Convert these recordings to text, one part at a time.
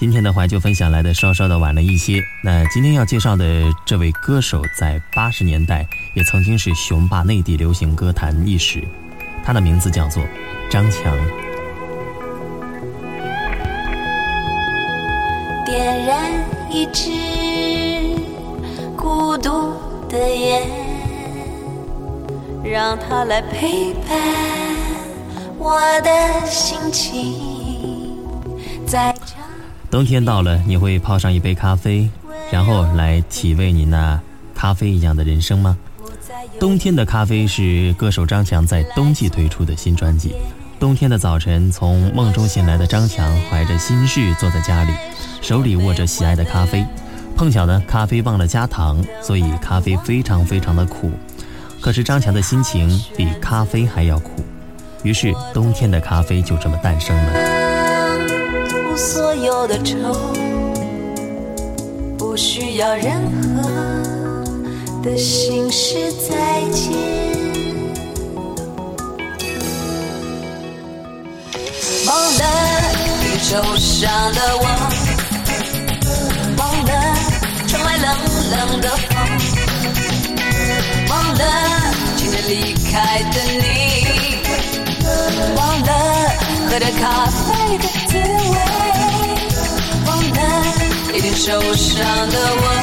今天的怀旧分享来的稍稍的晚了一些，那今天要介绍的这位歌手在80年代也曾经是雄霸内地流行歌坛一时，他的名字叫做张强。点燃一支孤独的烟，让它来陪伴我的心情。在冬天到了，你会泡上一杯咖啡，然后来体味你那咖啡一样的人生吗？冬天的咖啡是歌手张强在冬季推出的新专辑。冬天的早晨，从梦中醒来的张强怀着心事坐在家里，手里握着喜爱的咖啡。碰巧呢，咖啡忘了加糖，所以咖啡非常非常的苦。可是张强的心情比咖啡还要苦，于是冬天的咖啡就这么诞生了。所有的愁不需要任何的形式再见，忘了宇宙上的我，忘了窗外冷冷的风，忘了急着离开的你，忘了喝着咖啡的滋味，忘了一点受伤的我。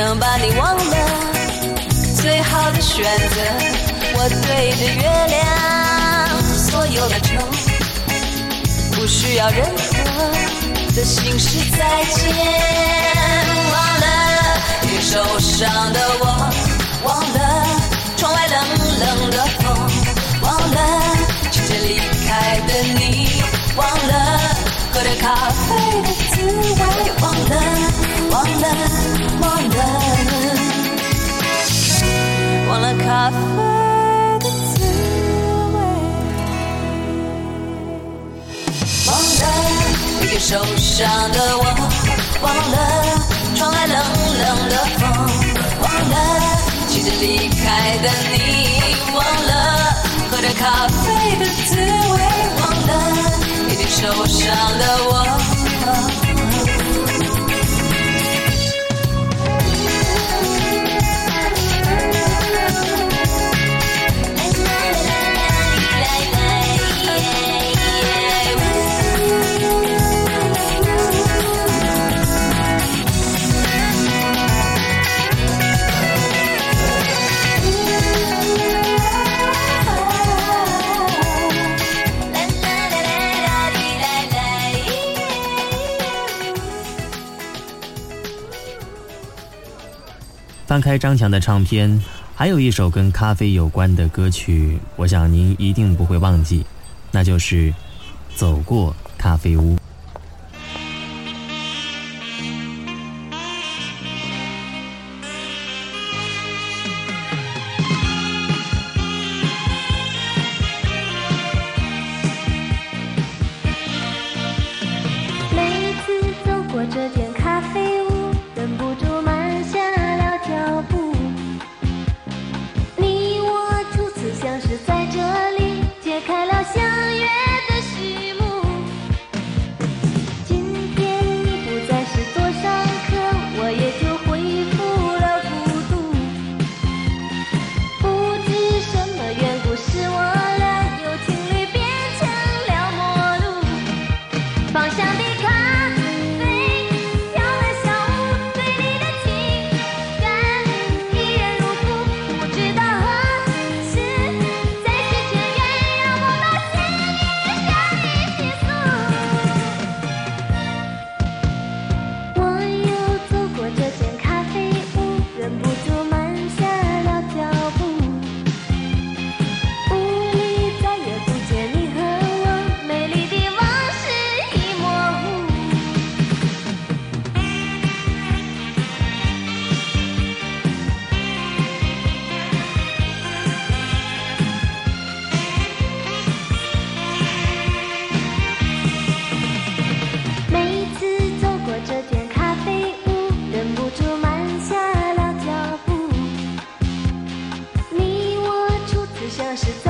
能把你忘了最好的选择，我对着月亮，所有的愁不需要任何的形式再见，忘了你受伤的我，忘了窗外冷冷的风，忘了急着离开的你，忘了喝着咖啡的滋味，忘了忘了忘了咖啡的滋味，忘了一个受伤的我，忘了窗外冷冷的风，忘了急着离开的你，忘了喝着咖啡的滋味，忘了一个受伤的我。翻开张强的唱片，还有一首跟咖啡有关的歌曲，我想您一定不会忘记，那就是《走过咖啡屋》。每次走过这间咖啡屋，忍不住慢下了脚步，像是在这里揭开了相约的序幕，要是在。